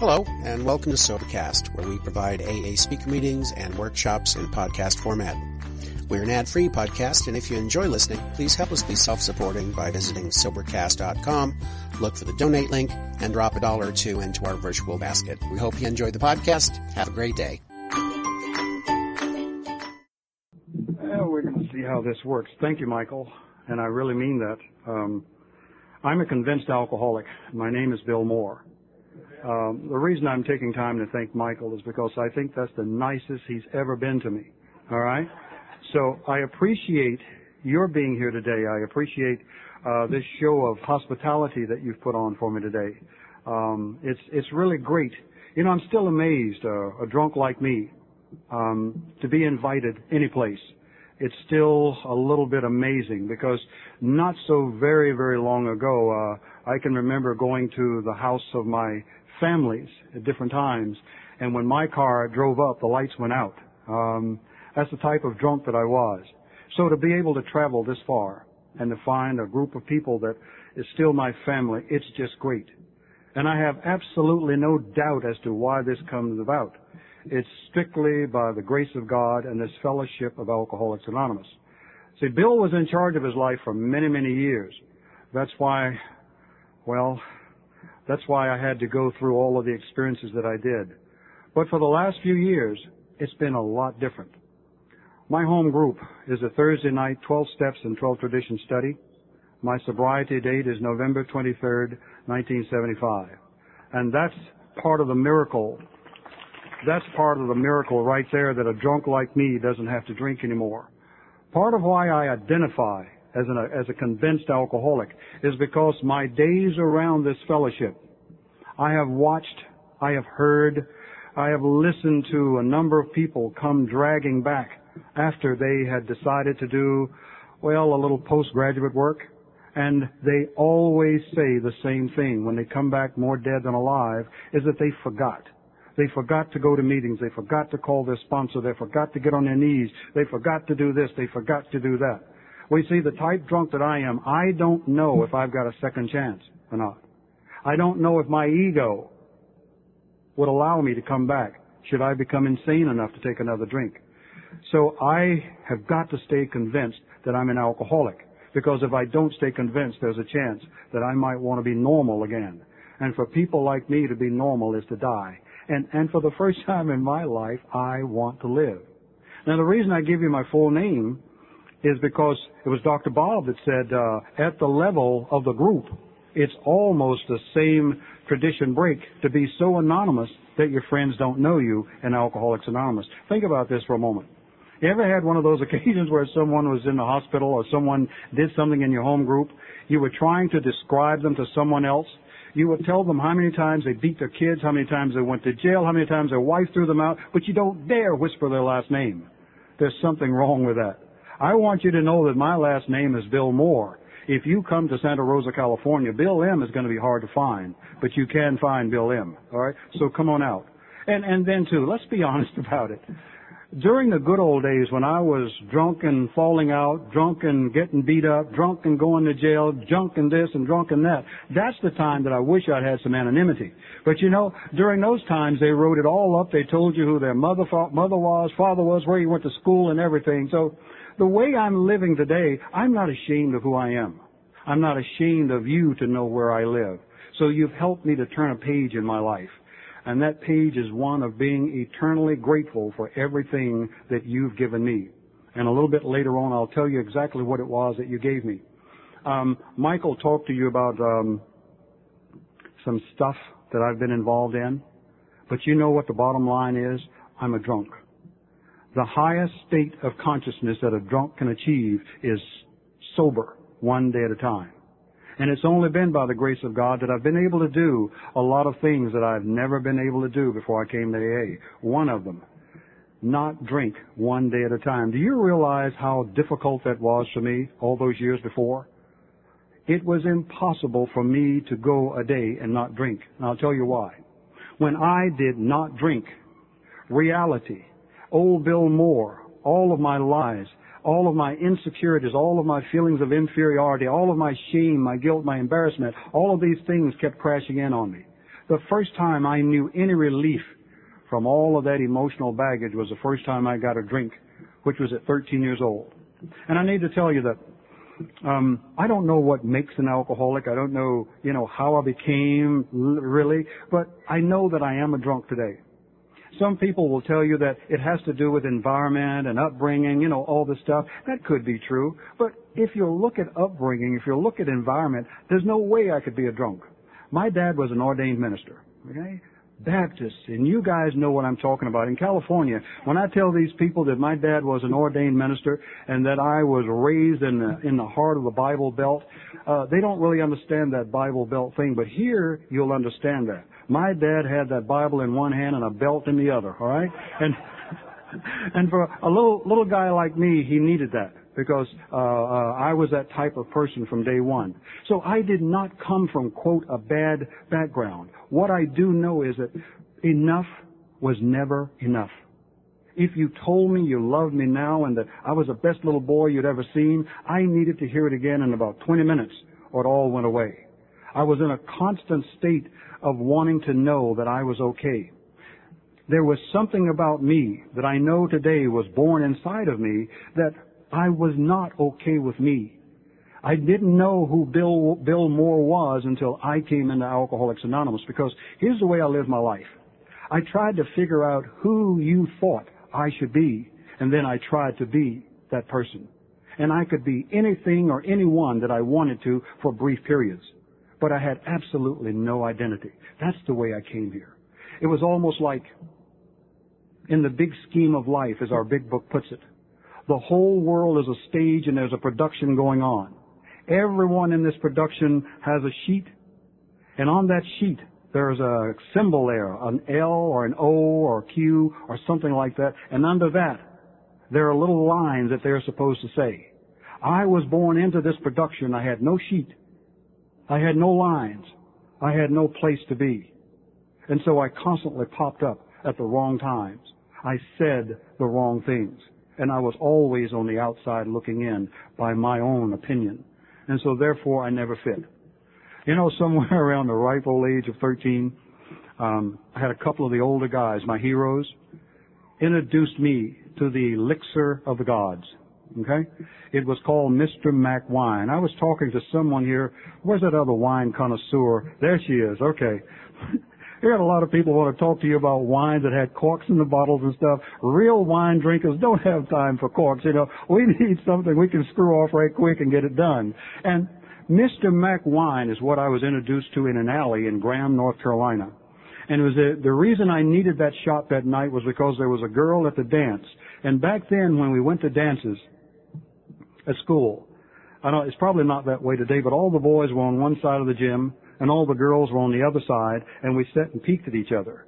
Hello, and welcome to SoberCast, where we provide AA speaker meetings and workshops in podcast format. We're an ad-free podcast, and if you enjoy listening, please help us be self-supporting by visiting SoberCast.com, look for the donate link, and drop $1 or $2 into our virtual basket. We hope you enjoyed the podcast. Have a great day. Well, we're going to see how this works. Thank you, Michael, and I really mean that. I'm a convinced alcoholic. My name is Bill Moore. The reason I'm taking time to thank Michael is because I think that's the nicest he's ever been to me, all right? So I appreciate your being here today. I appreciate this show of hospitality that you've put on for me today. It's really great. You know, I'm still amazed, a drunk like me, to be invited any place. It's still a little bit amazing because not so very, very long ago, I can remember going to the house of my families at different times, and when my car drove up, the lights went out. That's the type of drunk that I was. So to be able to travel this far and to find a group of people that is still my family, it's just great. And I have absolutely no doubt as to why this comes about. It's strictly by the grace of God and this fellowship of Alcoholics Anonymous. See, Bill was in charge of his life for many, many years. That's why I had to go through all of the experiences that I did. But for the last few years, it's been a lot different. My home group is a Thursday night 12 Steps and 12 Traditions study. My sobriety date is November 23rd, 1975. And that's part of the miracle. That's part of the miracle right there, that a drunk like me doesn't have to drink anymore. Part of why I identify as a convinced alcoholic is because my days around this fellowship, I have watched, I have heard, I have listened to a number of people come dragging back after they had decided to do, well, a little postgraduate work, and they always say the same thing when they come back more dead than alive, is that they forgot. They forgot to go to meetings. They forgot to call their sponsor. They forgot to get on their knees. They forgot to do this. They forgot to do that. Well, you see, the type drunk that I am, I don't know if I've got a second chance or not. I don't know if my ego would allow me to come back should I become insane enough to take another drink. So I have got to stay convinced that I'm an alcoholic, because if I don't stay convinced, there's a chance that I might want to be normal again. And for people like me to be normal is to die. And for the first time in my life, I want to live. Now, the reason I give you my full name is because it was Dr. Bob that said, at the level of the group, it's almost the same tradition break to be so anonymous that your friends don't know you in Alcoholics Anonymous. Think about this for a moment. You ever had one of those occasions where someone was in the hospital or someone did something in your home group? You were trying to describe them to someone else. You would tell them how many times they beat their kids, how many times they went to jail, how many times their wife threw them out, but you don't dare whisper their last name. There's something wrong with that. I want you to know that my last name is Bill Moore. If you come to Santa Rosa, California, Bill M. is going to be hard to find, but you can find Bill M., all right? So come on out. And then, too, let's be honest about it. During the good old days when I was drunk and falling out, drunk and getting beat up, drunk and going to jail, drunk and this and drunk and that, that's the time that I wish I'd had some anonymity. But, you know, during those times, they wrote it all up. They told you who their mother was, father was, where you went to school and everything. So the way I'm living today, I'm not ashamed of who I am. I'm not ashamed of you to know where I live. So you've helped me to turn a page in my life. And that page is one of being eternally grateful for everything that you've given me. And a little bit later on, I'll tell you exactly what it was that you gave me. Michael talked to you about some stuff that I've been involved in. But you know what the bottom line is? I'm a drunk. The highest state of consciousness that a drunk can achieve is sober, one day at a time. And it's only been by the grace of God that I've been able to do a lot of things that I've never been able to do before I came to AA. One of them, not drink one day at a time. Do you realize how difficult that was for me all those years before? It was impossible for me to go a day and not drink. And I'll tell you why. When I did not drink, reality, old Bill Moore, all of my lies, all of my insecurities, all of my feelings of inferiority, all of my shame, my guilt, my embarrassment, all of these things kept crashing in on me. The first time I knew any relief from all of that emotional baggage was the first time I got a drink, which was at 13 years old. And I need to tell you that I don't know what makes an alcoholic. I don't know, how I became really, but I know that I am a drunk today. Some people will tell you that it has to do with environment and upbringing, all this stuff. That could be true. But if you look at upbringing, if you look at environment, there's no way I could be a drunk. My dad was an ordained minister, okay? Baptist, and you guys know what I'm talking about. In California, when I tell these people that my dad was an ordained minister and that I was raised in the heart of the Bible Belt, they don't really understand that Bible Belt thing. But here, you'll understand that. My dad had that Bible in one hand and a belt in the other, all right? And for a little guy like me, he needed that because I was that type of person from day one. So I did not come from, quote, a bad background. What I do know is that enough was never enough. If you told me you loved me now and that I was the best little boy you'd ever seen, I needed to hear it again in about 20 minutes or it all went away. I was in a constant state of wanting to know that I was okay. There was something about me that I know today was born inside of me that I was not okay with me. I didn't know who Bill Moore was until I came into Alcoholics Anonymous, because here's the way I lived my life. I tried to figure out who you thought I should be, and then I tried to be that person. And I could be anything or anyone that I wanted to for brief periods. But I had absolutely no identity. That's the way I came here. It was almost like, in the big scheme of life, as our big book puts it, the whole world is a stage and there's a production going on. Everyone in this production has a sheet, and on that sheet there's a symbol there, an L or an O or a Q or something like that, and under that there are little lines that they're supposed to say. I was born into this production. I had no sheet. I had no lines. I had no place to be. And so I constantly popped up at the wrong times. I said the wrong things. And I was always on the outside looking in by my own opinion. And so therefore I never fit. Somewhere around the ripe old age of 13, I had a couple of the older guys, my heroes, introduced me to the elixir of the gods. Okay? It was called Mr. Mac Wine. I was talking to someone here. Where's that other wine connoisseur? There she is. Okay. Here a lot of people want to talk to you about wines that had corks in the bottles and stuff. Real wine drinkers don't have time for corks. We need something we can screw off right quick and get it done. And Mr. Mac Wine is what I was introduced to in an alley in Graham, North Carolina. And it was the reason I needed that shot that night was because there was a girl at the dance. And back then when we went to dances, at school, I know it's probably not that way today, but all the boys were on one side of the gym and all the girls were on the other side, and we sat and peeked at each other.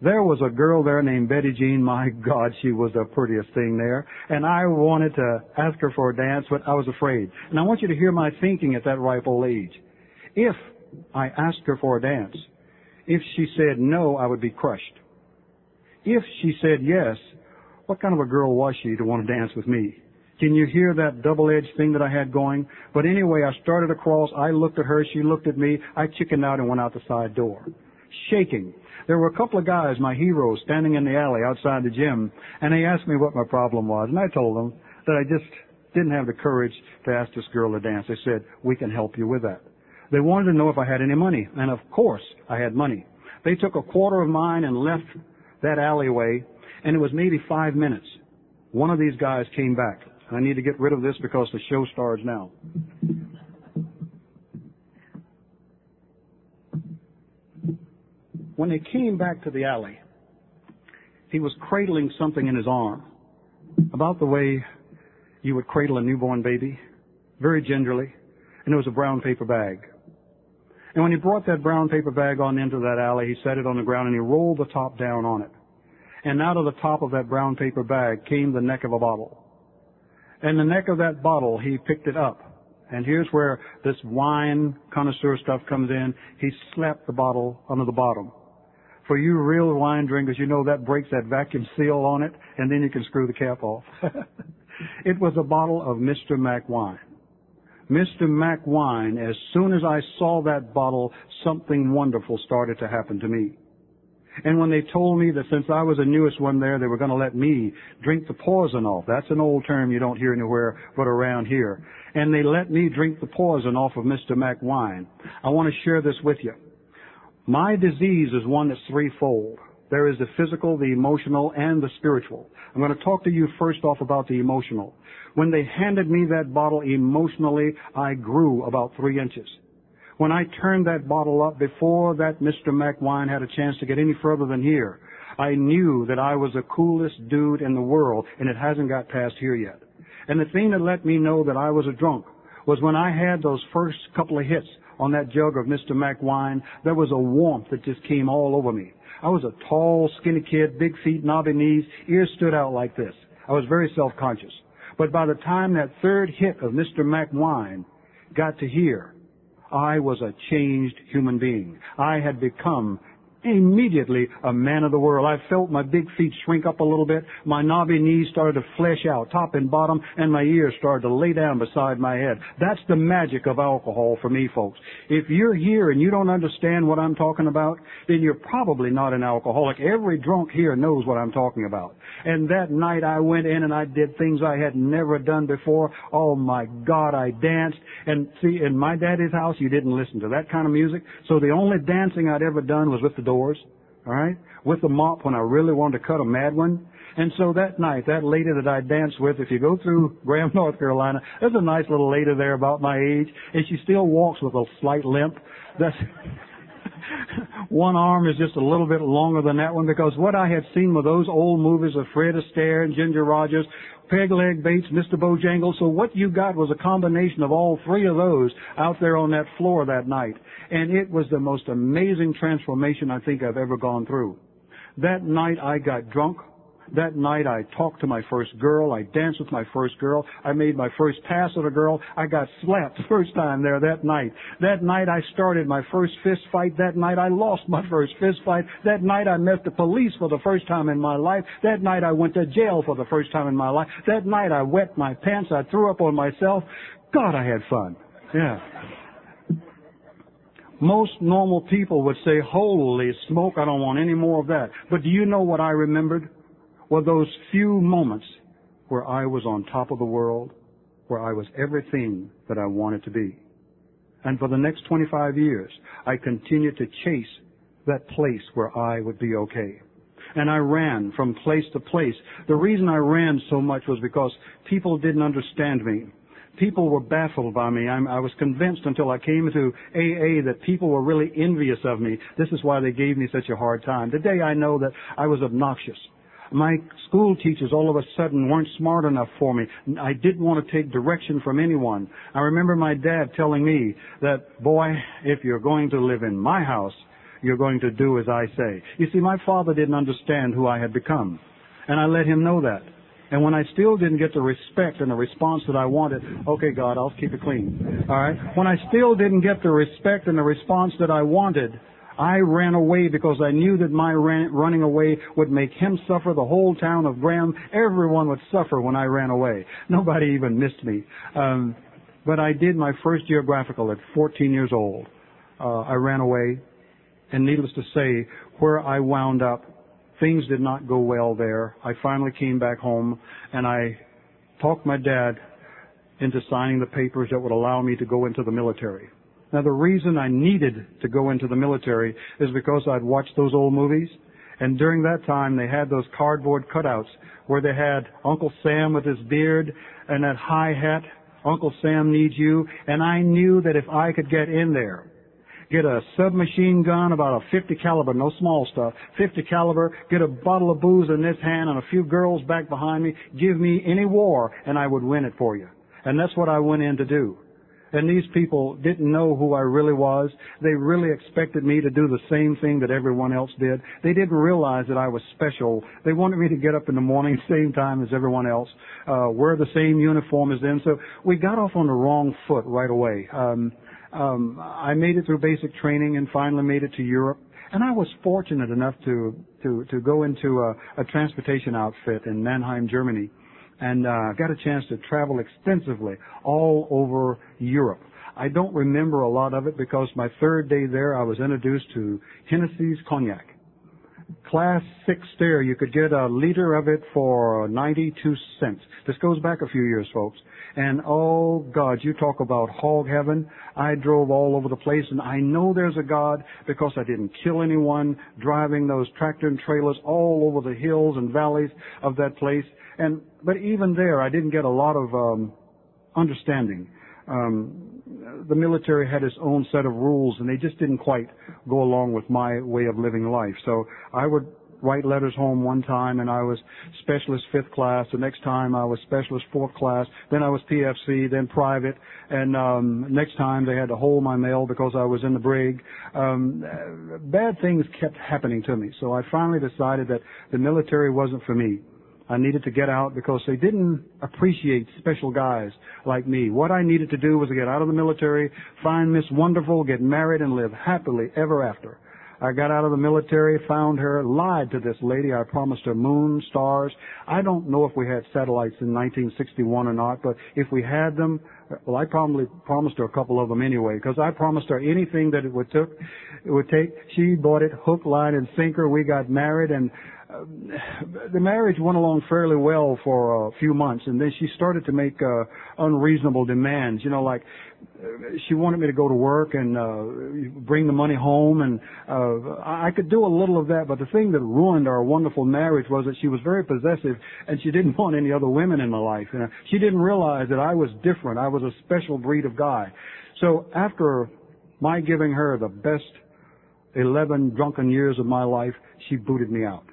There was a girl there named Betty Jean. My God, she was the prettiest thing there. And I wanted to ask her for a dance, but I was afraid. And I want you to hear my thinking at that ripe old age. If I asked her for a dance, if she said no, I would be crushed. If she said yes, what kind of a girl was she to want to dance with me? Can you hear that double-edged thing that I had going? But anyway, I started across. I looked at her. She looked at me. I chickened out and went out the side door, shaking. There were a couple of guys, my heroes, standing in the alley outside the gym, and they asked me what my problem was. And I told them that I just didn't have the courage to ask this girl to dance. They said, we can help you with that. They wanted to know if I had any money, and of course I had money. They took a quarter of mine and left that alleyway, and it was maybe 5 minutes. One of these guys came back. I need to get rid of this because the show starts now. When they came back to the alley, he was cradling something in his arm, about the way you would cradle a newborn baby, very gingerly, and it was a brown paper bag. And when he brought that brown paper bag on into that alley, he set it on the ground and he rolled the top down on it. And out of the top of that brown paper bag came the neck of a bottle. And the neck of that bottle, he picked it up. And here's where this wine connoisseur stuff comes in. He slapped the bottle under the bottom. For you real wine drinkers, you know that breaks that vacuum seal on it, and then you can screw the cap off. It was a bottle of Mr. Mac Wine. Mr. Mac Wine, as soon as I saw that bottle, something wonderful started to happen to me. And when they told me that since I was the newest one there, they were going to let me drink the poison off. That's an old term you don't hear anywhere but around here. And they let me drink the poison off of Mr. Mac Wine. I want to share this with you. My disease is one that's threefold. There is the physical, the emotional, and the spiritual. I'm going to talk to you first off about the emotional. When they handed me that bottle emotionally, I grew about 3 inches. When I turned that bottle up, before that Mr. Mac Wine had a chance to get any further than here, I knew that I was the coolest dude in the world, and it hasn't got past here yet. And the thing that let me know that I was a drunk was when I had those first couple of hits on that jug of Mr. Mac Wine, there was a warmth that just came all over me. I was a tall, skinny kid, big feet, knobby knees, ears stood out like this. I was very self-conscious. But by the time that third hit of Mr. Mac Wine got to here, I was a changed human being. I had become immediately a man of the world. I felt my big feet shrink up a little bit. My knobby knees started to flesh out, top and bottom, and my ears started to lay down beside my head. That's the magic of alcohol for me, folks. If you're here and you don't understand what I'm talking about, then you're probably not an alcoholic. Every drunk here knows what I'm talking about. And that night I went in and I did things I had never done before. Oh, my God, I danced. And see, in my daddy's house, you didn't listen to that kind of music. So the only dancing I'd ever done was with the doors, all right, with the mop when I really wanted to cut a mad one. And so that night, that lady that I danced with, if you go through Graham, North Carolina, there's a nice little lady there about my age, and she still walks with a slight limp. That's one arm is just a little bit longer than that one, because what I had seen were those old movies of Fred Astaire and Ginger Rogers, Peg Leg Bates, Mr. Bojangles. So what you got was a combination of all three of those out there on that floor that night. And it was the most amazing transformation I think I've ever gone through. That night I got drunk. That night I talked to my first girl. I danced with my first girl. I made my first pass at a girl. I got slapped the first time there that night. That night I started my first fist fight. That night I lost my first fist fight. That night I met the police for the first time in my life. That night I went to jail for the first time in my life. That night I wet my pants. I threw up on myself. God, I had fun. Yeah. Most normal people would say, holy smoke, I don't want any more of that. But do you know what I remembered? Were those few moments where I was on top of the world, where I was everything that I wanted to be. And for the next 25 years, I continued to chase that place where I would be okay. And I ran from place to place. The reason I ran so much was because people didn't understand me. People were baffled by me. I was convinced until I came to AA that people were really envious of me. This is why they gave me such a hard time. Today I know that I was obnoxious. My school teachers all of a sudden weren't smart enough for me. I didn't want to take direction from anyone. I remember my dad telling me that, boy, if you're going to live in my house, you're going to do as I say. You see, my father didn't understand who I had become, and I let him know that. And when I still didn't get the respect and the response that I wanted, okay, God, I'll keep it clean, all right? When I still didn't get the respect and the response that I wanted, I ran away because I knew that my running away would make him suffer, the whole town of Graham. Everyone would suffer when I ran away. Nobody even missed me. But I did my first geographical at 14 years old. I ran away, and needless to say, where I wound up, things did not go well there. I finally came back home, and I talked my dad into signing the papers that would allow me to go into the military. Now, the reason I needed to go into the military is because I'd watched those old movies, and during that time they had those cardboard cutouts where they had Uncle Sam with his beard and that high hat, Uncle Sam needs you, and I knew that if I could get in there, get a submachine gun, about a 50 caliber, no small stuff, 50 caliber, get a bottle of booze in this hand and a few girls back behind me, give me any war, and I would win it for you. And that's what I went in to do. And these people didn't know who I really was. They really expected me to do the same thing that everyone else did. They didn't realize that I was special. They wanted me to get up in the morning same time as everyone else, wear the same uniform as them. So we got off on the wrong foot right away. I made it through basic training and finally made it to Europe. And I was fortunate enough to go into a transportation outfit in Mannheim, Germany. and got a chance to travel extensively all over Europe. I don't remember a lot of it because my third day there I was introduced to Hennessy's Cognac. Class 6 there, you could get a liter of it for 92 cents. This goes back a few years, folks. And, oh, God, you talk about hog heaven. I drove all over the place, and I know there's a God because I didn't kill anyone driving those tractor and trailers all over the hills and valleys of that place. And but even there, I didn't get a lot of understanding. The military had its own set of rules, and they just didn't quite go along with my way of living life. So I would write letters home one time, and I was specialist 5th class. The next time I was specialist 4th class. Then I was PFC, then private. And next time they had to hold my mail because I was in the brig. Bad things kept happening to me. So I finally decided that the military wasn't for me. I needed to get out because they didn't appreciate special guys like me. What I needed to do was to get out of the military, find Miss Wonderful, get married, and live happily ever after. I got out of the military, found her, lied to this lady. I promised her moon, stars. I don't know if we had satellites in 1961 or not, but if we had them, well, I probably promised her a couple of them anyway, because I promised her anything that it would take. She bought it hook, line, and sinker. We got married, and the marriage went along fairly well for a few months, and then she started to make unreasonable demands, you know, like she wanted me to go to work and bring the money home, and I could do a little of that, but the thing that ruined our wonderful marriage was that she was very possessive, and she didn't want any other women in my life. You know, she didn't realize that I was different. I was a special breed of guy. So after my giving her the best 11 drunken years of my life, she booted me out.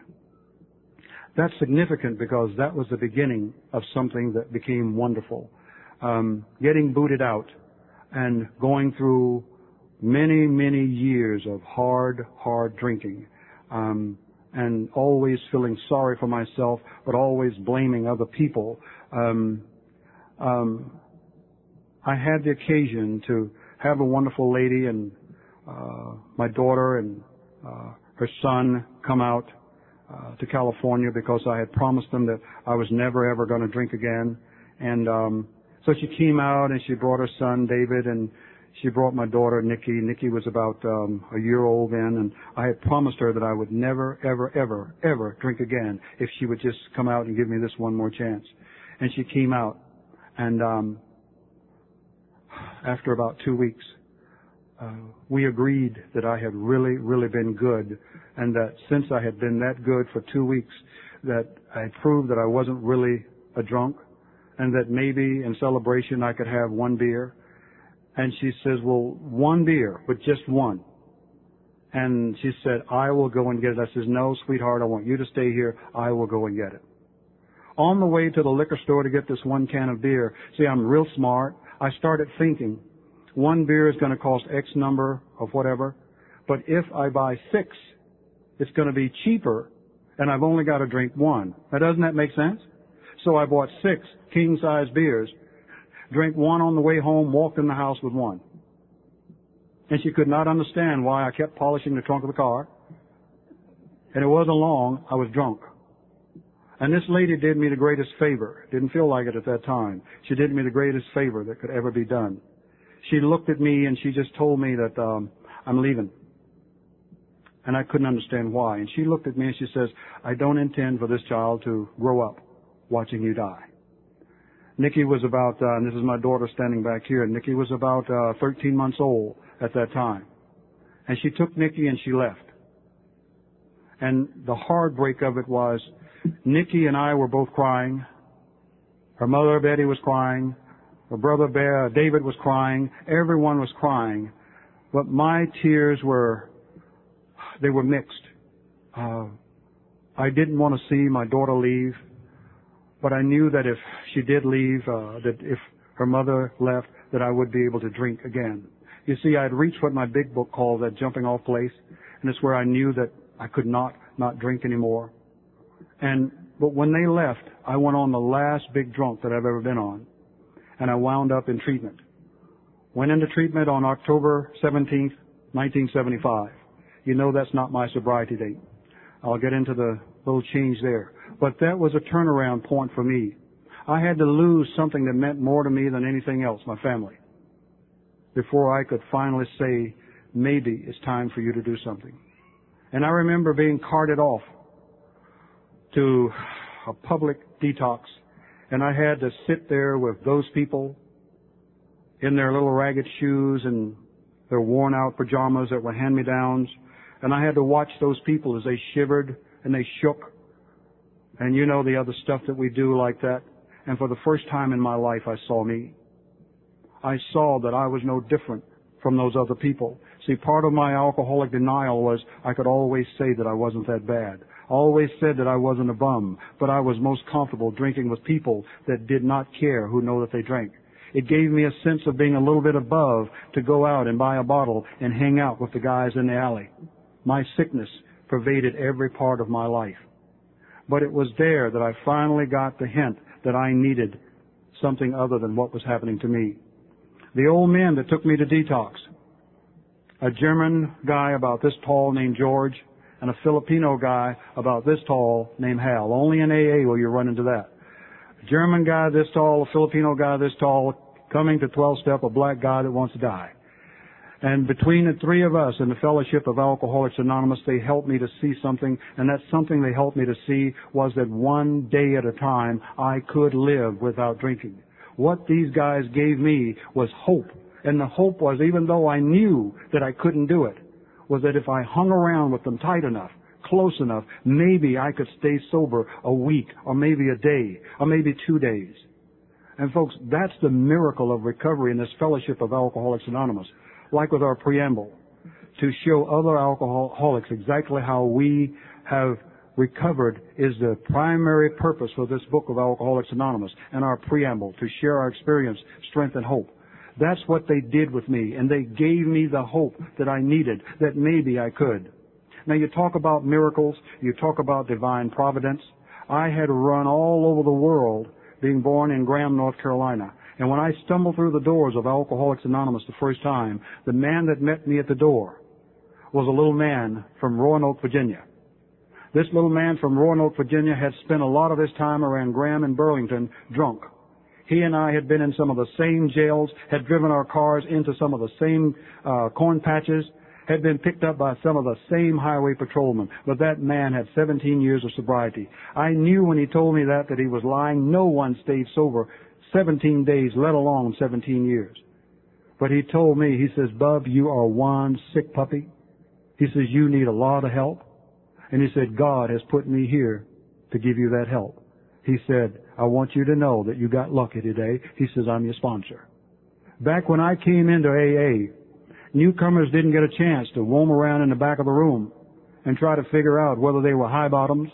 That's significant because that was the beginning of something that became wonderful. Getting booted out and going through many, many years of hard drinking, and always feeling sorry for myself, but always blaming other people. I had the occasion to have a wonderful lady and my daughter and her son come out to California because I had promised them that I was never ever going to drink again. And so she came out and she brought her son David and she brought my daughter Nikki. Nikki was about a year old then, and I had promised her that I would never ever drink again if she would just come out and give me this one more chance. And she came out, and after about 2 weeks we agreed that I had really been good, and that since I had been that good for 2 weeks, that I proved that I wasn't really a drunk, and that maybe in celebration I could have one beer. And she says, well, one beer, but just one. And she said, I will go and get it. I says, no, sweetheart, I want you to stay here. I will go and get it. On the way to the liquor store to get this one can of beer, see, I'm real smart. I started thinking, one beer is going to cost X number of whatever, but if I buy 6, it's going to be cheaper, and I've only got to drink 1. Now, doesn't that make sense? So I bought 6 king-size beers, drank 1 on the way home, walked in the house with 1. And she could not understand why I kept polishing the trunk of the car. And it wasn't long, I was drunk. And this lady did me the greatest favor. Didn't feel like it at that time. She did me the greatest favor that could ever be done. She looked at me and she just told me that I'm leaving. And I couldn't understand why. And she looked at me and she says, I don't intend for this child to grow up watching you die. Nikki was about, and this is my daughter standing back here, Nikki was about 13 months old at that time. And she took Nikki and she left. And the heartbreak of it was Nikki and I were both crying. Her mother, Betty, was crying. My brother Bear, David, was crying. Everyone was crying. But my tears were, they were mixed. I didn't want to see my daughter leave. But I knew that if she did leave, that if her mother left, that I would be able to drink again. You see, I had reached what my big book called that jumping off place. And it's where I knew that I could not drink anymore. But when they left, I went on the last big drunk that I've ever been on. And I wound up in treatment. Went into treatment on October 17th, 1975. You know that's not my sobriety date. I'll get into the little change there. But that was a turnaround point for me. I had to lose something that meant more to me than anything else, my family, before I could finally say, maybe it's time for you to do something. And I remember being carted off to a public detox, and I had to sit there with those people in their little ragged shoes and their worn-out pajamas that were hand-me-downs, and I had to watch those people as they shivered and they shook, and you know the other stuff that we do like that. And for the first time in my life, I saw me. I saw that I was no different from those other people. See, part of my alcoholic denial was I could always say that I wasn't that bad. I always said that I wasn't a bum, but I was most comfortable drinking with people that did not care who know that they drank. It gave me a sense of being a little bit above to go out and buy a bottle and hang out with the guys in the alley. My sickness pervaded every part of my life. But it was there that I finally got the hint that I needed something other than what was happening to me. The old man that took me to detox, a German guy about this tall named George, and a Filipino guy about this tall named Hal. Only in AA will you run into that. A German guy this tall, a Filipino guy this tall, coming to 12-step, a black guy that wants to die. And between the three of us in the Fellowship of Alcoholics Anonymous, they helped me to see something, and that something they helped me to see was that one day at a time, I could live without drinking. What these guys gave me was hope, and the hope was, even though I knew that I couldn't do it, was that if I hung around with them tight enough, close enough, maybe I could stay sober a week, or maybe a day, or maybe 2 days. And folks, that's the miracle of recovery in this Fellowship of Alcoholics Anonymous. Like with our preamble, to show other alcoholics exactly how we have recovered is the primary purpose for this book of Alcoholics Anonymous and our preamble, to share our experience, strength, and hope. That's what they did with me, and they gave me the hope that I needed, that maybe I could. Now, you talk about miracles, you talk about divine providence. I had run all over the world being born in Graham, North Carolina. And when I stumbled through the doors of Alcoholics Anonymous the first time, the man that met me at the door was a little man from Roanoke, Virginia. This little man from Roanoke, Virginia had spent a lot of his time around Graham and Burlington drunk. He and I had been in some of the same jails, had driven our cars into some of the same corn patches, had been picked up by some of the same highway patrolmen, but that man had 17 years of sobriety. I knew when he told me that he was lying. No one stayed sober 17 days, let alone 17 years. But he told me, he says, "Bub, you are one sick puppy." He says, "You need a lot of help." And he said, "God has put me here to give you that help." He said, "I want you to know that you got lucky today." He says, "I'm your sponsor." Back when I came into AA, newcomers didn't get a chance to roam around in the back of the room and try to figure out whether they were high bottoms,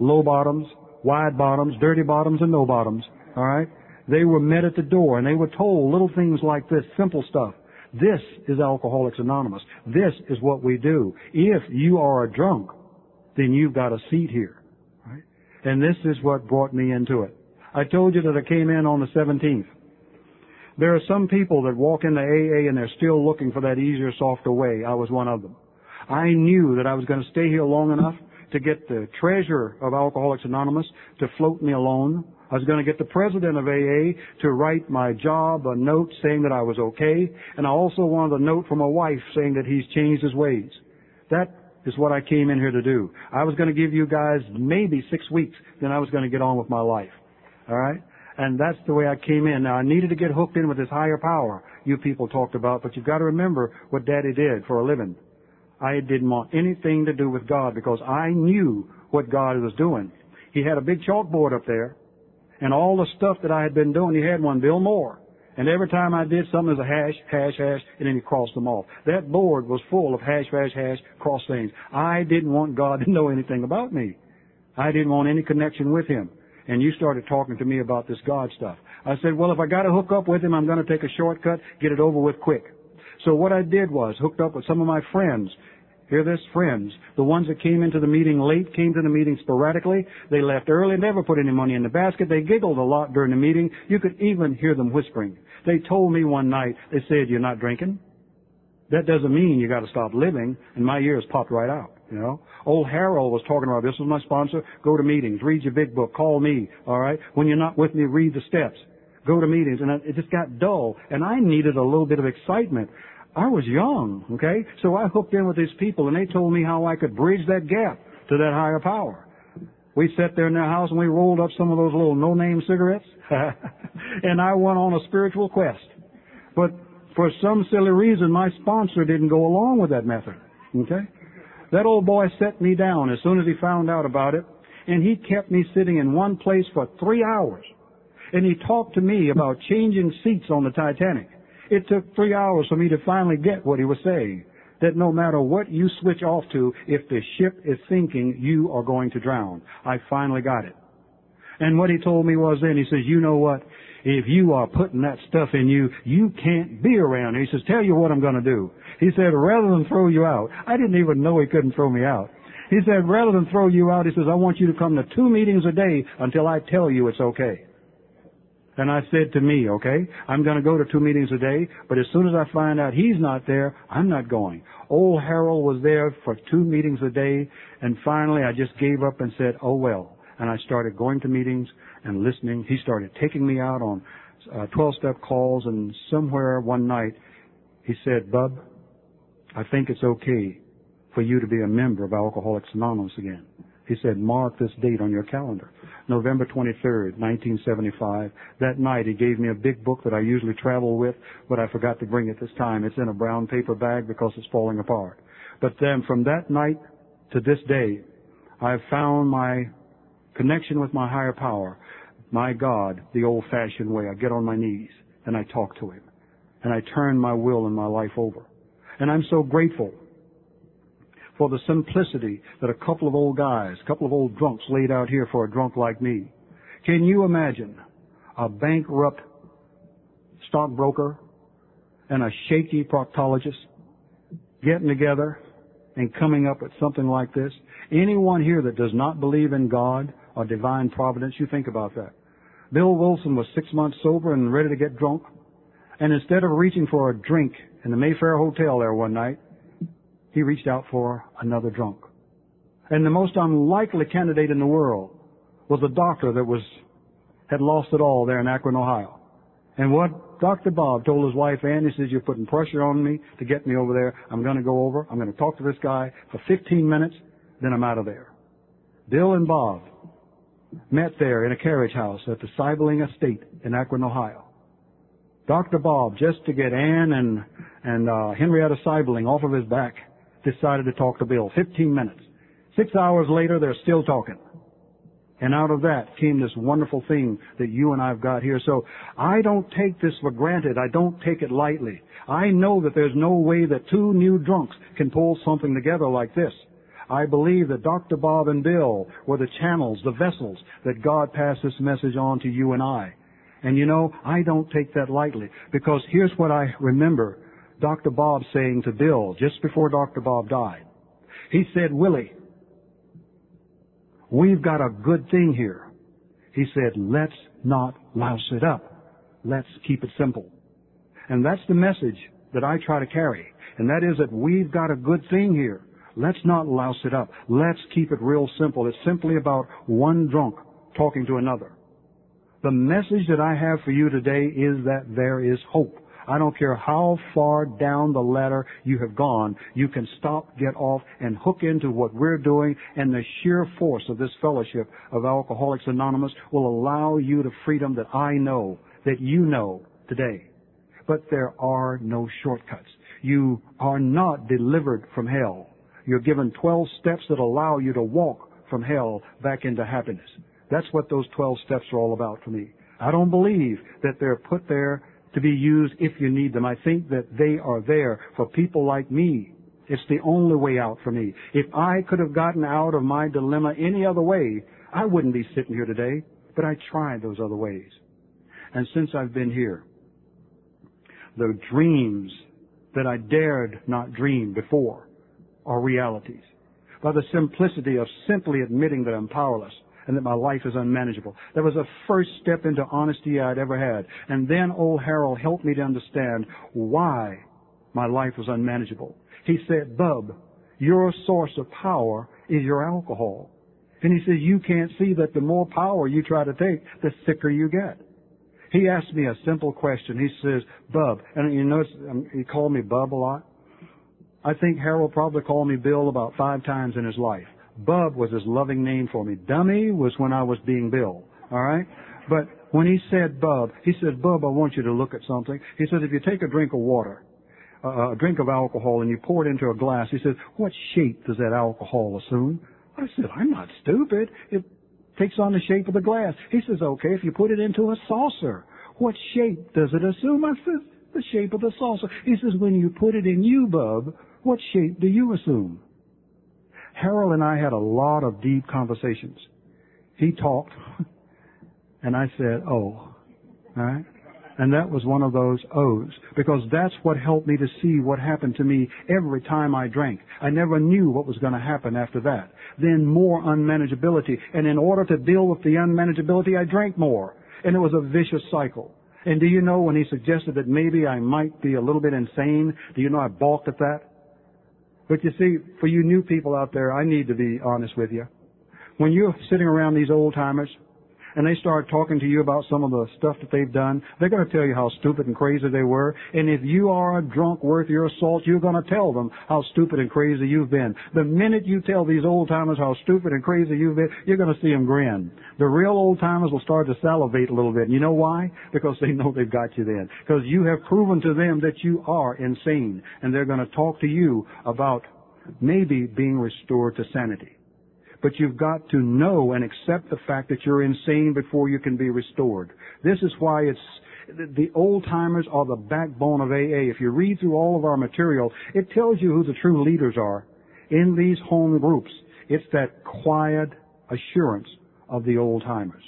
low bottoms, wide bottoms, dirty bottoms, and no bottoms. All right? They were met at the door, and they were told little things like this, simple stuff. This is Alcoholics Anonymous. This is what we do. If you are a drunk, then you've got a seat here. Right? And this is what brought me into it. I told you that I came in on the 17th. There are some people that walk into AA and they're still looking for that easier, softer way. I was one of them. I knew that I was going to stay here long enough to get the treasurer of Alcoholics Anonymous to float me alone. I was going to get the president of AA to write my job a note saying that I was okay, and I also wanted a note from my wife saying that he's changed his ways. That is what I came in here to do. I was going to give you guys maybe 6 weeks, then I was going to get on with my life. All right? And that's the way I came in. Now, I needed to get hooked in with this higher power you people talked about, but you've got to remember what Daddy did for a living. I didn't want anything to do with God because I knew what God was doing. He had a big chalkboard up there, and all the stuff that I had been doing, he had one, Bill Moore. And every time I did something, it was a hash, hash, hash, and then he crossed them off. That board was full of hash, hash, hash, cross things. I didn't want God to know anything about me. I didn't want any connection with him. And you started talking to me about this God stuff. I said, well, if I got to hook up with him, I'm going to take a shortcut, get it over with quick. So what I did was hooked up with some of my friends. Hear this, friends. The ones that came into the meeting late came to the meeting sporadically. They left early, never put any money in the basket. They giggled a lot during the meeting. You could even hear them whispering. They told me one night, they said, "You're not drinking? That doesn't mean you got to stop living." And my ears popped right out. You know, old Harold was talking about, this is my sponsor, go to meetings, read your big book, call me, all right? When you're not with me, read the steps, go to meetings. And it just got dull, and I needed a little bit of excitement. I was young, okay? So I hooked in with these people, and they told me how I could bridge that gap to that higher power. We sat there in their house, and we rolled up some of those little no-name cigarettes, and I went on a spiritual quest. But for some silly reason, my sponsor didn't go along with that method, okay? That old boy set me down as soon as he found out about it, and he kept me sitting in one place for 3 hours. And he talked to me about changing seats on the Titanic. It took 3 hours for me to finally get what he was saying, that no matter what you switch off to, if the ship is sinking, you are going to drown. I finally got it. And what he told me was then, he says, you know what? If you are putting that stuff in you, you can't be around. He says, tell you what I'm going to do. He said, rather than throw you out, I didn't even know he couldn't throw me out. He said, rather than throw you out, he says, I want you to come to 2 meetings a day until I tell you it's okay. And I said to me, okay, I'm going to go to 2 meetings a day, but as soon as I find out he's not there, I'm not going. Old Harold was there for 2 meetings a day, and finally I just gave up and said, oh well. And I started going to meetings and listening. He started taking me out on 12-step calls, and somewhere one night he said, Bub, I think it's okay for you to be a member of Alcoholics Anonymous again. He said, mark this date on your calendar, November 23rd, 1975. That night, he gave me a big book that I usually travel with, but I forgot to bring it this time. It's in a brown paper bag because it's falling apart. But then from that night to this day, I've found my connection with my higher power, my God, the old-fashioned way. I get on my knees, and I talk to him, and I turn my will and my life over. And I'm so grateful for the simplicity that a couple of old guys, a couple of old drunks laid out here for a drunk like me. Can you imagine a bankrupt stockbroker and a shaky proctologist getting together and coming up with something like this? Anyone here that does not believe in God or divine providence, you think about that. Bill Wilson was 6 months sober and ready to get drunk, and instead of reaching for a drink in the Mayfair Hotel there one night, he reached out for another drunk. And the most unlikely candidate in the world was a doctor that had lost it all there in Akron, Ohio. And what Dr. Bob told his wife, Anne, he says, you're putting pressure on me to get me over there. I'm going to go over. I'm going to talk to this guy for 15 minutes, then I'm out of there. Bill and Bob met there in a carriage house at the Seiberling Estate in Akron, Ohio. Dr. Bob, just to get Anne and Henrietta Seiberling off of his back, decided to talk to Bill. 15 minutes. 6 hours later, they're still talking. And out of that came this wonderful thing that you and I have got here. So I don't take this for granted. I don't take it lightly. I know that there's no way that two new drunks can pull something together like this. I believe that Dr. Bob and Bill were the channels, the vessels, that God passed this message on to you and I. And you know, I don't take that lightly, because here's what I remember Dr. Bob saying to Bill just before Dr. Bob died. He said, Willie, we've got a good thing here. He said, let's not louse it up. Let's keep it simple. And that's the message that I try to carry. And that is that we've got a good thing here. Let's not louse it up. Let's keep it real simple. It's simply about one drunk talking to another. The message that I have for you today is that there is hope. I don't care how far down the ladder you have gone, you can stop, get off, and hook into what we're doing, and the sheer force of this fellowship of Alcoholics Anonymous will allow you the freedom that I know, that you know today. But there are no shortcuts. You are not delivered from hell. You're given 12 steps that allow you to walk from hell back into happiness. That's what those 12 steps are all about for me. I don't believe that they're put there to be used if you need them. I think that they are there for people like me. It's the only way out for me. If I could have gotten out of my dilemma any other way, I wouldn't be sitting here today. But I tried those other ways. And since I've been here, the dreams that I dared not dream before are realities. By the simplicity of simply admitting that I'm powerless, and that my life is unmanageable. That was the first step into honesty I'd ever had. And then old Harold helped me to understand why my life was unmanageable. He said, Bub, Your source of power is your alcohol. And he says, you can't see that the more power you try to take, the sicker you get. He asked me a simple question. He says, Bub, and you notice he called me Bub a lot. I think Harold probably called me Bill about 5 times in his life. Bub was his loving name for me. Dummy was when I was being Bill, all right? But when he said Bub, he said, Bub, I want you to look at something. He said, if you take a drink of water, a drink of alcohol, and you pour it into a glass, he said, what shape does that alcohol assume? I said, I'm not stupid. It takes on the shape of the glass. He says, okay, if you put it into a saucer, what shape does it assume? I said, the shape of the saucer. He says, when you put it in you, Bub, what shape do you assume? Harold and I had a lot of deep conversations. He talked, and I said, oh, all right? And that was one of those O's, because that's what helped me to see what happened to me every time I drank. I never knew what was going to happen after that. Then more unmanageability. And in order to deal with the unmanageability, I drank more. And it was a vicious cycle. And do you know when he suggested that maybe I might be a little bit insane, do you know I balked at that? But you see, for you new people out there, I need to be honest with you. When you're sitting around these old-timers, and they start talking to you about some of the stuff that they've done, they're going to tell you how stupid and crazy they were. And if you are a drunk worth your salt, you're going to tell them how stupid and crazy you've been. The minute you tell these old-timers how stupid and crazy you've been, you're going to see them grin. The real old-timers will start to salivate a little bit. And you know why? Because they know they've got you then. Because you have proven to them that you are insane. And they're going to talk to you about maybe being restored to sanity. But you've got to know and accept the fact that you're insane before you can be restored. This is why the old-timers are the backbone of AA. If you read through all of our material, it tells you who the true leaders are in these home groups. It's that quiet assurance of the old-timers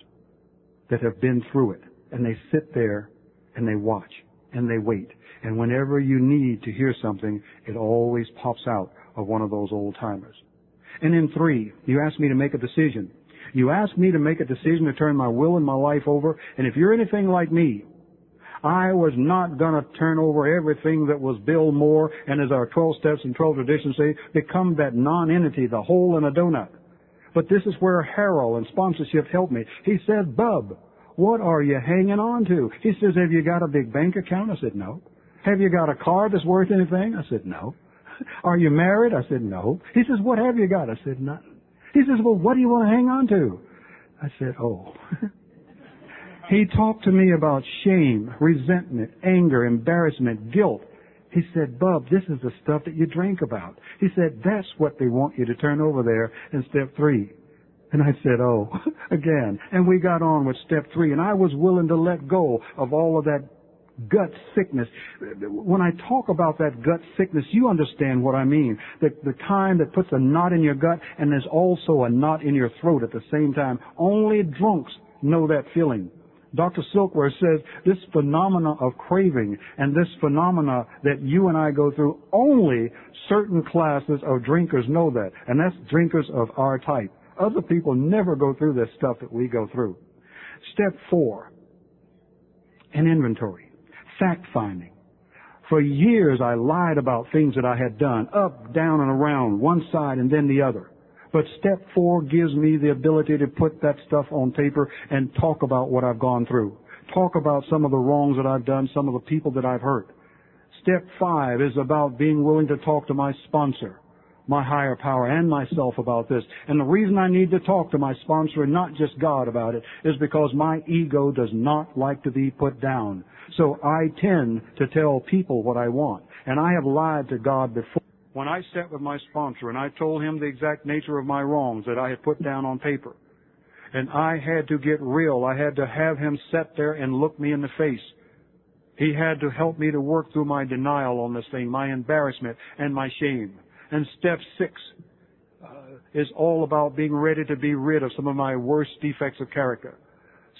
that have been through it. And they sit there and they watch and they wait. And whenever you need to hear something, it always pops out of one of those old-timers. And in 3, you ask me to make a decision. You ask me to make a decision to turn my will and my life over. And if you're anything like me, I was not going to turn over everything that was Bill Moore and, as our 12 steps and 12 traditions say, become that non-entity, the hole in a donut. But this is where Harold and sponsorship helped me. He said, Bub, what are you hanging on to? He says, have you got a big bank account? I said, no. Have you got a car that's worth anything? I said, no. Are you married? I said, no. He says, what have you got? I said, nothing. He says, well, what do you want to hang on to? I said, oh. He talked to me about shame, resentment, anger, embarrassment, guilt. He said, Bub, this is the stuff that you drink about. He said, that's what they want you to turn over there in step 3. And I said, oh, again. And we got on with step 3, and I was willing to let go of all of that gut sickness. When I talk about that gut sickness, you understand what I mean. The kind that puts a knot in your gut and there's also a knot in your throat at the same time. Only drunks know that feeling. Dr. Silkworth says this phenomena of craving and this phenomena that you and I go through, only certain classes of drinkers know that. And that's drinkers of our type. Other people never go through this stuff that we go through. Step 4, an inventory. Fact-finding. For years I lied about things that I had done, up, down, and around, one side and then the other. But step 4 gives me the ability to put that stuff on paper and talk about what I've gone through. Talk about some of the wrongs that I've done, some of the people that I've hurt. Step 5 is about being willing to talk to my sponsor, my higher power, and myself about this. And the reason I need to talk to my sponsor and not just God about it is because my ego does not like to be put down. So I tend to tell people what I want. And I have lied to God before. When I sat with my sponsor and I told him the exact nature of my wrongs that I had put down on paper, and I had to get real, I had to have him sit there and look me in the face. He had to help me to work through my denial on this thing, my embarrassment and my shame. And step 6 is all about being ready to be rid of some of my worst defects of character.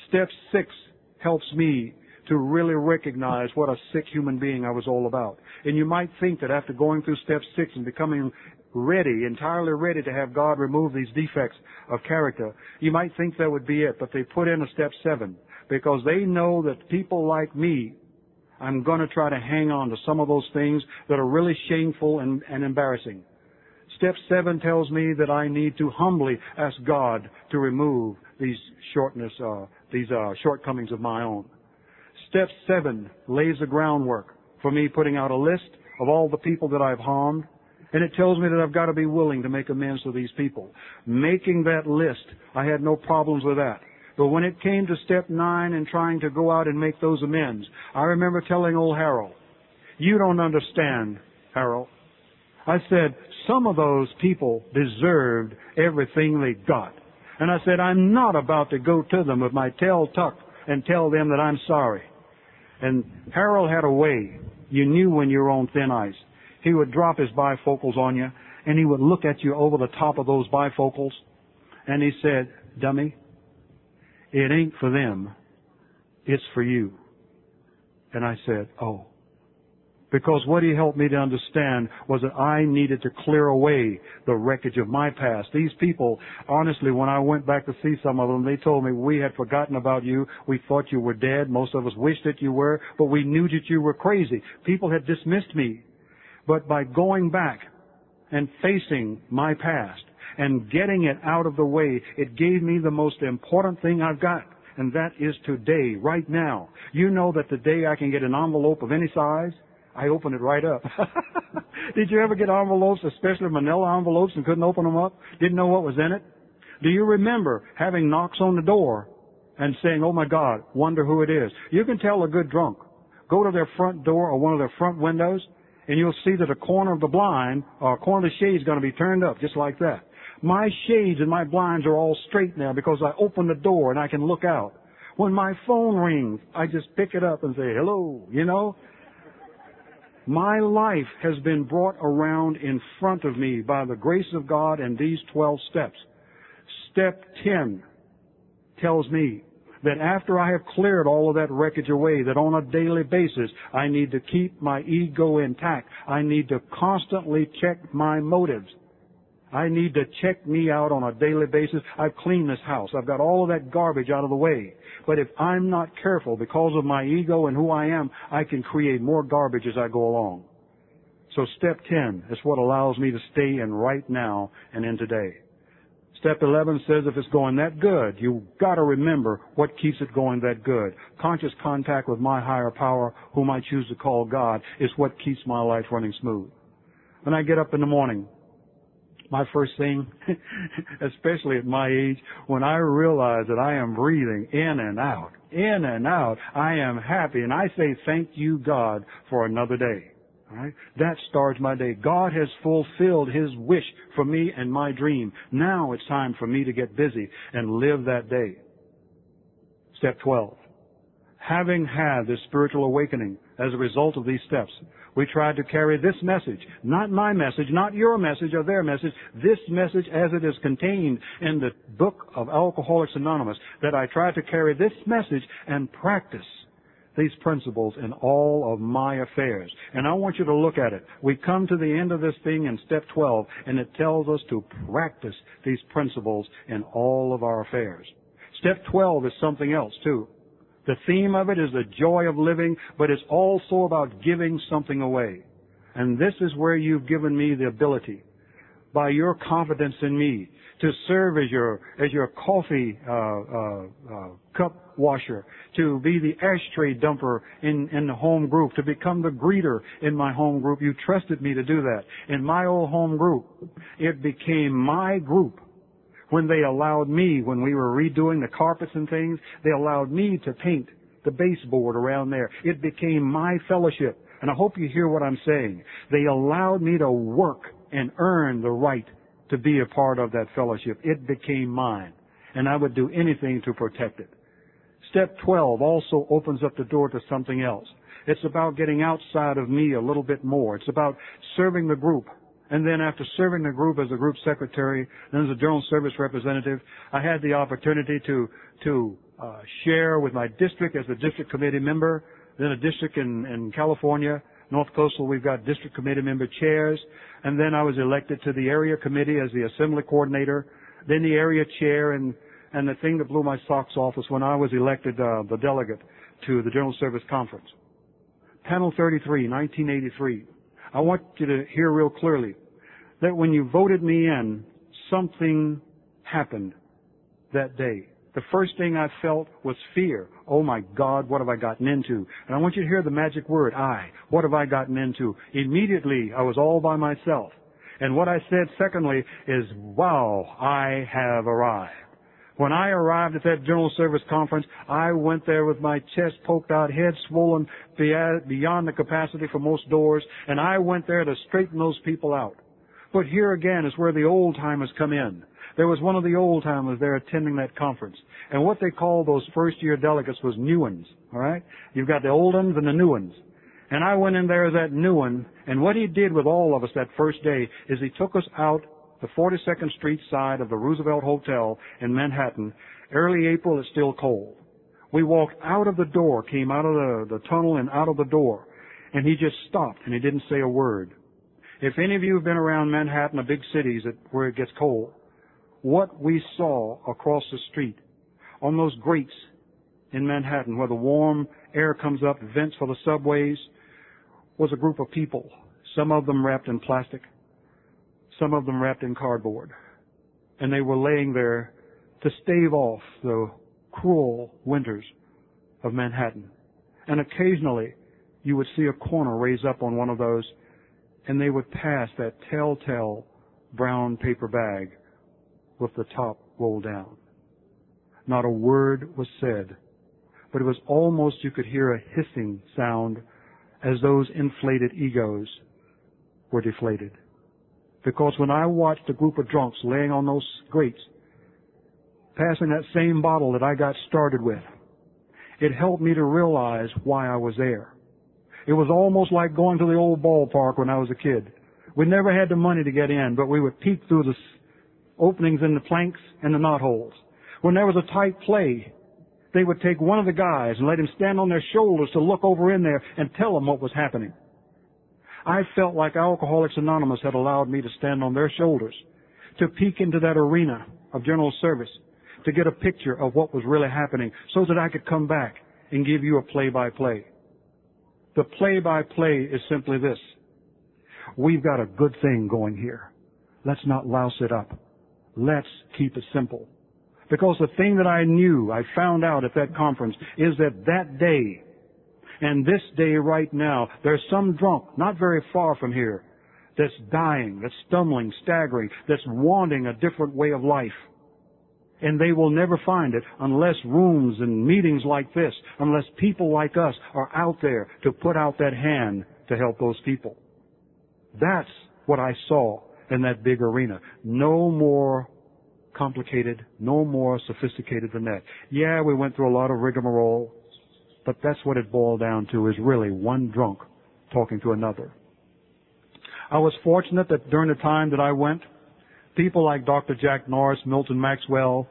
Step 6 helps me to really recognize what a sick human being I was all about. And you might think that after going through step 6 and becoming ready, entirely ready to have God remove these defects of character, you might think that would be it. But they put in a step 7 because they know that people like me, I'm going to try to hang on to some of those things that are really shameful and embarrassing. Step 7 tells me that I need to humbly ask God to remove these shortcomings of my own. Step 7 lays the groundwork for me putting out a list of all the people that I've harmed, and it tells me that I've got to be willing to make amends to these people. Making that list, I had no problems with that. But when it came to step 9 and trying to go out and make those amends, I remember telling old Harold, "You don't understand, Harold." I said, "Some of those people deserved everything they got." And I said, "I'm not about to go to them with my tail tucked and tell them that I'm sorry." And Harold had a way. You knew when you were on thin ice. He would drop his bifocals on you, and he would look at you over the top of those bifocals, and he said, "Dummy, it ain't for them. It's for you." And I said, "Oh." Because what he helped me to understand was that I needed to clear away the wreckage of my past. These people, honestly, when I went back to see some of them, they told me, "We had forgotten about you. We thought you were dead. Most of us wished that you were, but we knew that you were crazy." People had dismissed me. But by going back and facing my past and getting it out of the way, it gave me the most important thing I've got. And that is today, right now. You know that today I can get an envelope of any size. I open it right up. Did you ever get envelopes, especially manila envelopes, and couldn't open them up? Didn't know what was in it? Do you remember having knocks on the door and saying, "Oh my God, wonder who it is"? You can tell a good drunk. Go to their front door or one of their front windows, and you'll see that a corner of the blind or a corner of the shade is going to be turned up just like that. My shades and my blinds are all straight now because I open the door and I can look out. When my phone rings, I just pick it up and say, "Hello," you know? My life has been brought around in front of me by the grace of God and these 12 steps. Step 10 tells me that after I have cleared all of that wreckage away, that on a daily basis, I need to keep my ego intact. I need to constantly check my motives. I need to check me out on a daily basis. I've cleaned this house. I've got all of that garbage out of the way. But if I'm not careful because of my ego and who I am, I can create more garbage as I go along. So step 10 is what allows me to stay in right now and in today. Step 11 says if it's going that good, you've got to remember what keeps it going that good. Conscious contact with my higher power, whom I choose to call God, is what keeps my life running smooth. When I get up in the morning, my first thing, especially at my age, when I realize that I am breathing in and out, I am happy. And I say, "Thank you, God, for another day." All right? That starts my day. God has fulfilled His wish for me and my dream. Now it's time for me to get busy and live that day. Step 12. Having had this spiritual awakening as a result of these steps, we tried to carry this message, not my message, not your message or their message, this message as it is contained in the book of Alcoholics Anonymous, that I tried to carry this message and practice these principles in all of my affairs. And I want you to look at it. We come to the end of this thing in step 12, and it tells us to practice these principles in all of our affairs. Step 12 is something else, too. The theme of it is the joy of living, but it's also about giving something away. And this is where you've given me the ability, by your confidence in me, to serve as your coffee cup washer, to be the ashtray dumper in the home group, to become the greeter in my home group. You trusted me to do that. In my old home group, it became my group. When they allowed me, when we were redoing the carpets and things, they allowed me to paint the baseboard around there. It became my fellowship. And I hope you hear what I'm saying. They allowed me to work and earn the right to be a part of that fellowship. It became mine. And I would do anything to protect it. Step 12 also opens up the door to something else. It's about getting outside of me a little bit more. It's about serving the group. And then after serving the group as a group secretary and as a general service representative, I had the opportunity to share with my district as a district committee member, then a district in California, North Coastal, we've got district committee member chairs, and then I was elected to the area committee as the assembly coordinator, then the area chair, and the thing that blew my socks off was when I was elected the delegate to the general service conference. Panel 33, 1983. I want you to hear real clearly. that when you voted me in, something happened that day. The first thing I felt was fear. Oh, my God, what have I gotten into? And I want you to hear the magic word, I. What have I gotten into? Immediately, I was all by myself. And what I said, secondly, is, wow, I have arrived. When I arrived at that General Service Conference, I went there with my chest poked out, head swollen beyond the capacity for most doors, and I went there to straighten those people out. But here again is where the old-timers come in. There was one of the old-timers there attending that conference. And what they call those first-year delegates was new ones, all right? You've got the old ones and the new ones. And I went in there as that new one, and what he did with all of us that first day is he took us out the 42nd Street side of the Roosevelt Hotel in Manhattan. Early April, it's still cold. We walked out of the door, came out of the tunnel and out of the door, and he just stopped, and he didn't say a word. If any of you have been around Manhattan, the big cities where it gets cold, what we saw across the street on those grates in Manhattan where the warm air comes up, vents for the subways, was a group of people, some of them wrapped in plastic, some of them wrapped in cardboard. And they were laying there to stave off the cruel winters of Manhattan. And occasionally you would see a corner raise up on one of those, and they would pass that telltale brown paper bag with the top rolled down. Not a word was said, but it was almost you could hear a hissing sound as those inflated egos were deflated. Because when I watched a group of drunks laying on those grates, passing that same bottle that I got started with, it helped me to realize why I was there. It was almost like going to the old ballpark when I was a kid. We never had the money to get in, but we would peek through the openings in the planks and the knot holes. When there was a tight play, they would take one of the guys and let him stand on their shoulders to look over in there and tell them what was happening. I felt like Alcoholics Anonymous had allowed me to stand on their shoulders, to peek into that arena of general service, to get a picture of what was really happening so that I could come back and give you a play-by-play. The play-by-play is simply this. We've got a good thing going here. Let's not louse it up. Let's keep it simple. Because the thing that I knew, I found out at that conference, is that that day and this day right now, there's some drunk not very far from here that's dying, that's stumbling, staggering, that's wanting a different way of life. And they will never find it unless rooms and meetings like this, unless people like us are out there to put out that hand to help those people. That's what I saw in that big arena. No more complicated, no more sophisticated than that. Yeah, we went through a lot of rigmarole, but that's what it boiled down to, is really one drunk talking to another. I was fortunate that during the time that I went, people like Dr. Jack Norris, Milton Maxwell,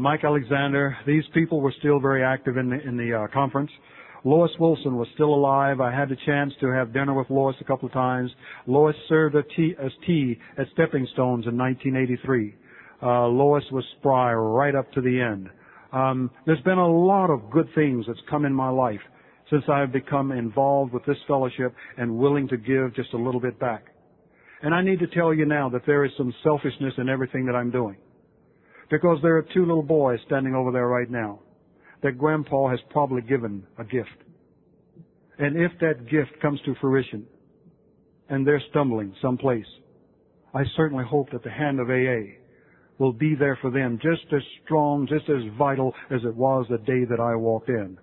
Mike Alexander, these people were still very active in the conference. Lois Wilson was still alive. I had the chance to have dinner with Lois a couple of times. Lois served as tea at Stepping Stones in 1983. Lois was spry right up to the end. There's been a lot of good things that's come in my life since I've become involved with this fellowship and willing to give just a little bit back. And I need to tell you now that there is some selfishness in everything that I'm doing. Because there are two little boys standing over there right now that Grandpa has probably given a gift. And if that gift comes to fruition and they're stumbling someplace, I certainly hope that the hand of AA will be there for them, just as strong, just as vital as it was the day that I walked in.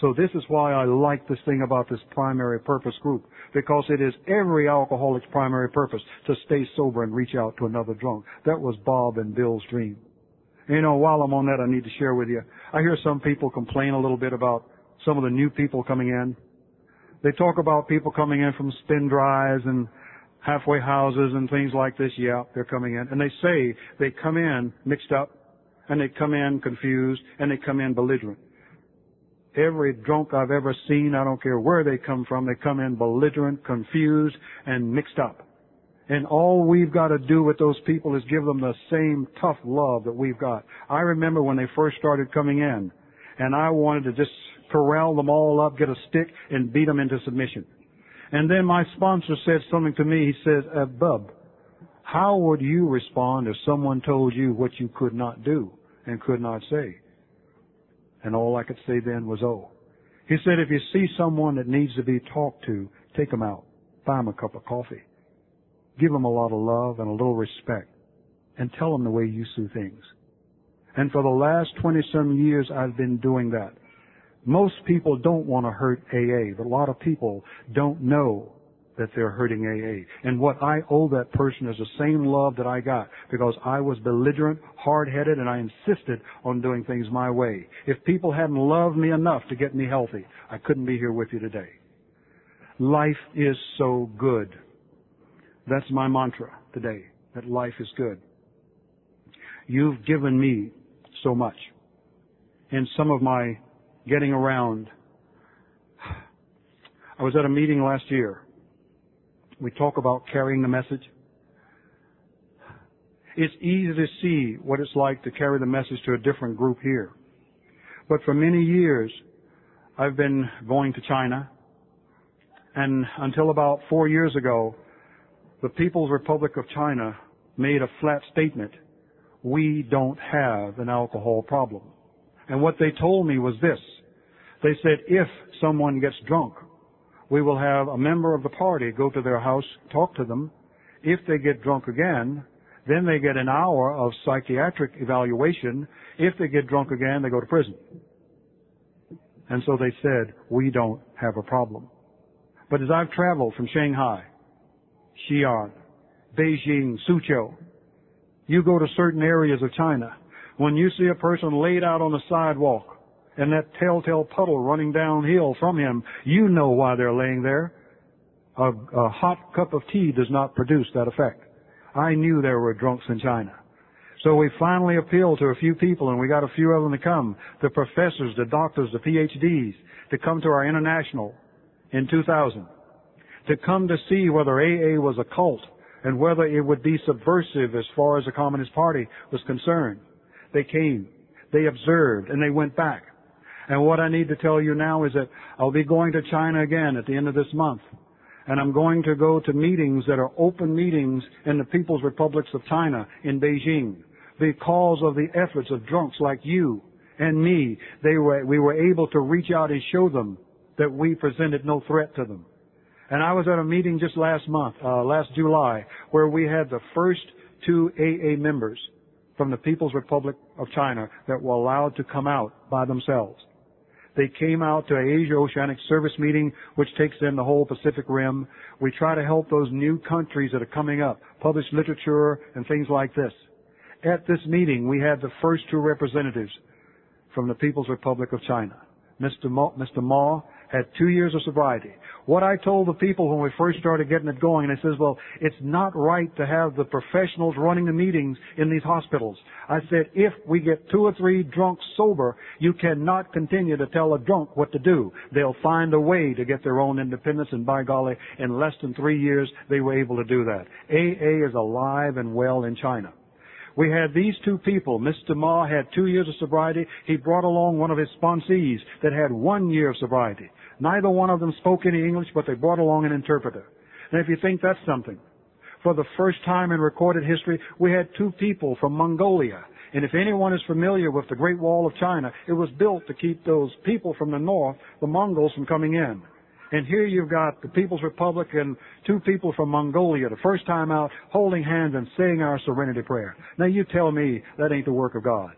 So this is why I like this thing about this primary purpose group, because it is every alcoholic's primary purpose to stay sober and reach out to another drunk. That was Bob and Bill's dream. You know, while I'm on that, I need to share with you. I hear some people complain a little bit about some of the new people coming in. They talk about people coming in from spin drives and halfway houses and things like this. Yeah, they're coming in. And they say they come in mixed up, and they come in confused, and they come in belligerent. Every drunk I've ever seen, I don't care where they come from, they come in belligerent, confused, and mixed up. And all we've got to do with those people is give them the same tough love that we've got. I remember when they first started coming in, and I wanted to just corral them all up, get a stick, and beat them into submission. And then my sponsor said something to me. He says, Bub, How would you respond if someone told you what you could not do and could not say? And all I could say then was, oh. He said, if you see someone that needs to be talked to, take them out. Buy them a cup of coffee. Give them a lot of love and a little respect. And tell them the way you see things. And for the last 20-some years, I've been doing that. Most people don't want to hurt AA, but a lot of people don't know that they're hurting AA. And what I owe that person is the same love that I got, because I was belligerent, hard-headed, and I insisted on doing things my way. If people hadn't loved me enough to get me healthy, I couldn't be here with you today. Life is so good. That's my mantra today, that life is good. You've given me so much. In some of my getting around, I was at a meeting last year. We talk about carrying the message. It's easy to see what it's like to carry the message to a different group here. But for many years, I've been going to China. And until about 4 years ago, the People's Republic of China made a flat statement. We don't have an alcohol problem. And what they told me was this. They said, if someone gets drunk, we will have a member of the party go to their house, talk to them. If they get drunk again, then they get an hour of psychiatric evaluation. If they get drunk again, they go to prison. And so they said, we don't have a problem. But as I've traveled from Shanghai, Xi'an, Beijing, Suzhou, you go to certain areas of China, when you see a person laid out on the sidewalk, and that telltale puddle running downhill from him, you know why they're laying there. A hot cup of tea does not produce that effect. I knew there were drunks in China. So we finally appealed to a few people, and we got a few of them to come, the professors, the doctors, the PhDs, to come to our international in 2000, to come to see whether AA was a cult and whether it would be subversive as far as the Communist Party was concerned. They came, they observed, and they went back. And what I need to tell you now is that I'll be going to China again at the end of this month. And I'm going to go to meetings that are open meetings in the People's Republics of China in Beijing. Because of the efforts of drunks like you and me, we were able to reach out and show them that we presented no threat to them. And I was at a meeting just last July, where we had the first 2 AA members from the People's Republic of China that were allowed to come out by themselves. They came out to an Asia-Oceanic Service meeting, which takes in the whole Pacific Rim. We try to help those new countries that are coming up, publish literature and things like this. At this meeting, we had the first 2 representatives from the People's Republic of China. Mr. Ma had 2 years of sobriety. What I told the people when we first started getting it going, I says, well, it's not right to have the professionals running the meetings in these hospitals. I said, if we get 2 or 3 drunks sober, you cannot continue to tell a drunk what to do. They'll find a way to get their own independence, and by golly, in less than 3 years, they were able to do that. AA is alive and well in China. We had these 2 people. Mr. Ma had 2 years of sobriety. He brought along one of his sponsees that had 1 year of sobriety. Neither one of them spoke any English, but they brought along an interpreter. And if you think that's something, for the first time in recorded history, we had 2 people from Mongolia. And if anyone is familiar with the Great Wall of China, it was built to keep those people from the north, the Mongols, from coming in. And here you've got the People's Republic and 2 people from Mongolia, the first time out, holding hands and saying our serenity prayer. Now you tell me that ain't the work of God.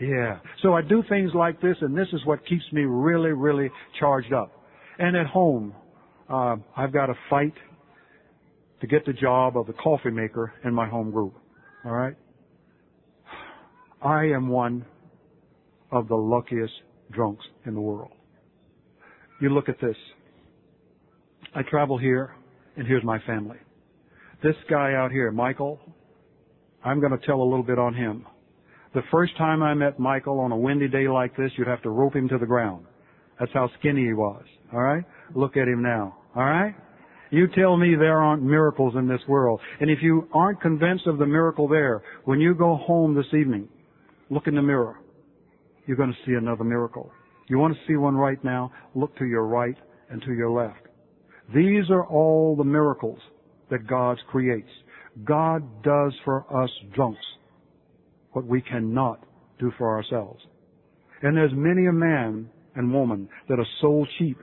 Yeah. So I do things like this, and this is what keeps me really, really charged up. And at home, I've got to fight to get the job of the coffee maker in my home group. All right? I am one of the luckiest drunks in the world. You look at this. I travel here, and here's my family. This guy out here, Michael, I'm going to tell a little bit on him. The first time I met Michael on a windy day like this, you'd have to rope him to the ground. That's how skinny he was, all right? Look at him now, all right? You tell me there aren't miracles in this world. And if you aren't convinced of the miracle there, when you go home this evening, look in the mirror. You're going to see another miracle. You want to see one right now? Look to your right and to your left. These are all the miracles that God creates. God does for us drunks what we cannot do for ourselves. And there's many a man and woman that are sold cheap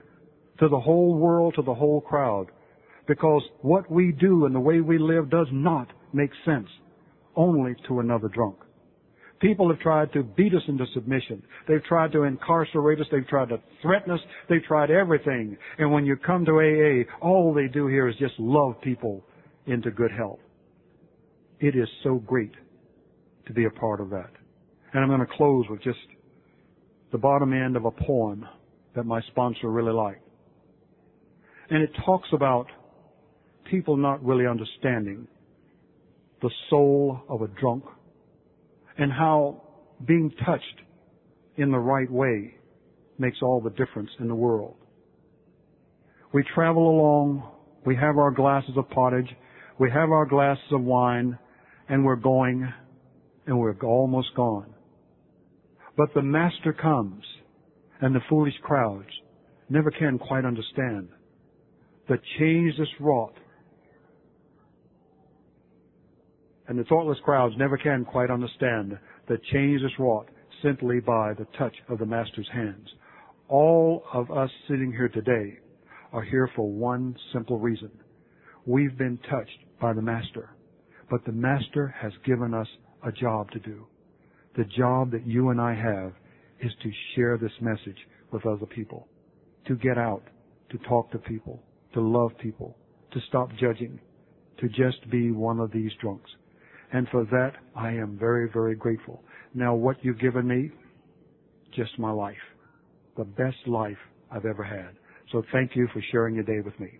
to the whole world, to the whole crowd, because what we do and the way we live does not make sense only to another drunk. People have tried to beat us into submission. They've tried to incarcerate us. They've tried to threaten us. They've tried everything. And when you come to AA, all they do here is just love people into good health. It is so great to be a part of that. And I'm going to close with just the bottom end of a poem that my sponsor really liked. And it talks about people not really understanding the soul of a drunk and how being touched in the right way makes all the difference in the world. We travel along, we have our glasses of pottage, we have our glasses of wine, and we're going, and we're almost gone. But the master comes, and the foolish crowds never can quite understand the change that's wrought. And the thoughtless crowds never can quite understand the change that's wrought simply by the touch of the master's hands. All of us sitting here today are here for one simple reason. We've been touched by the master, but the master has given us a job to do. The job that you and I have is to share this message with other people, to get out, to talk to people, to love people, to stop judging, to just be one of these drunks. And for that, I am very, very grateful. Now, what you've given me, just my life, the best life I've ever had. So thank you for sharing your day with me.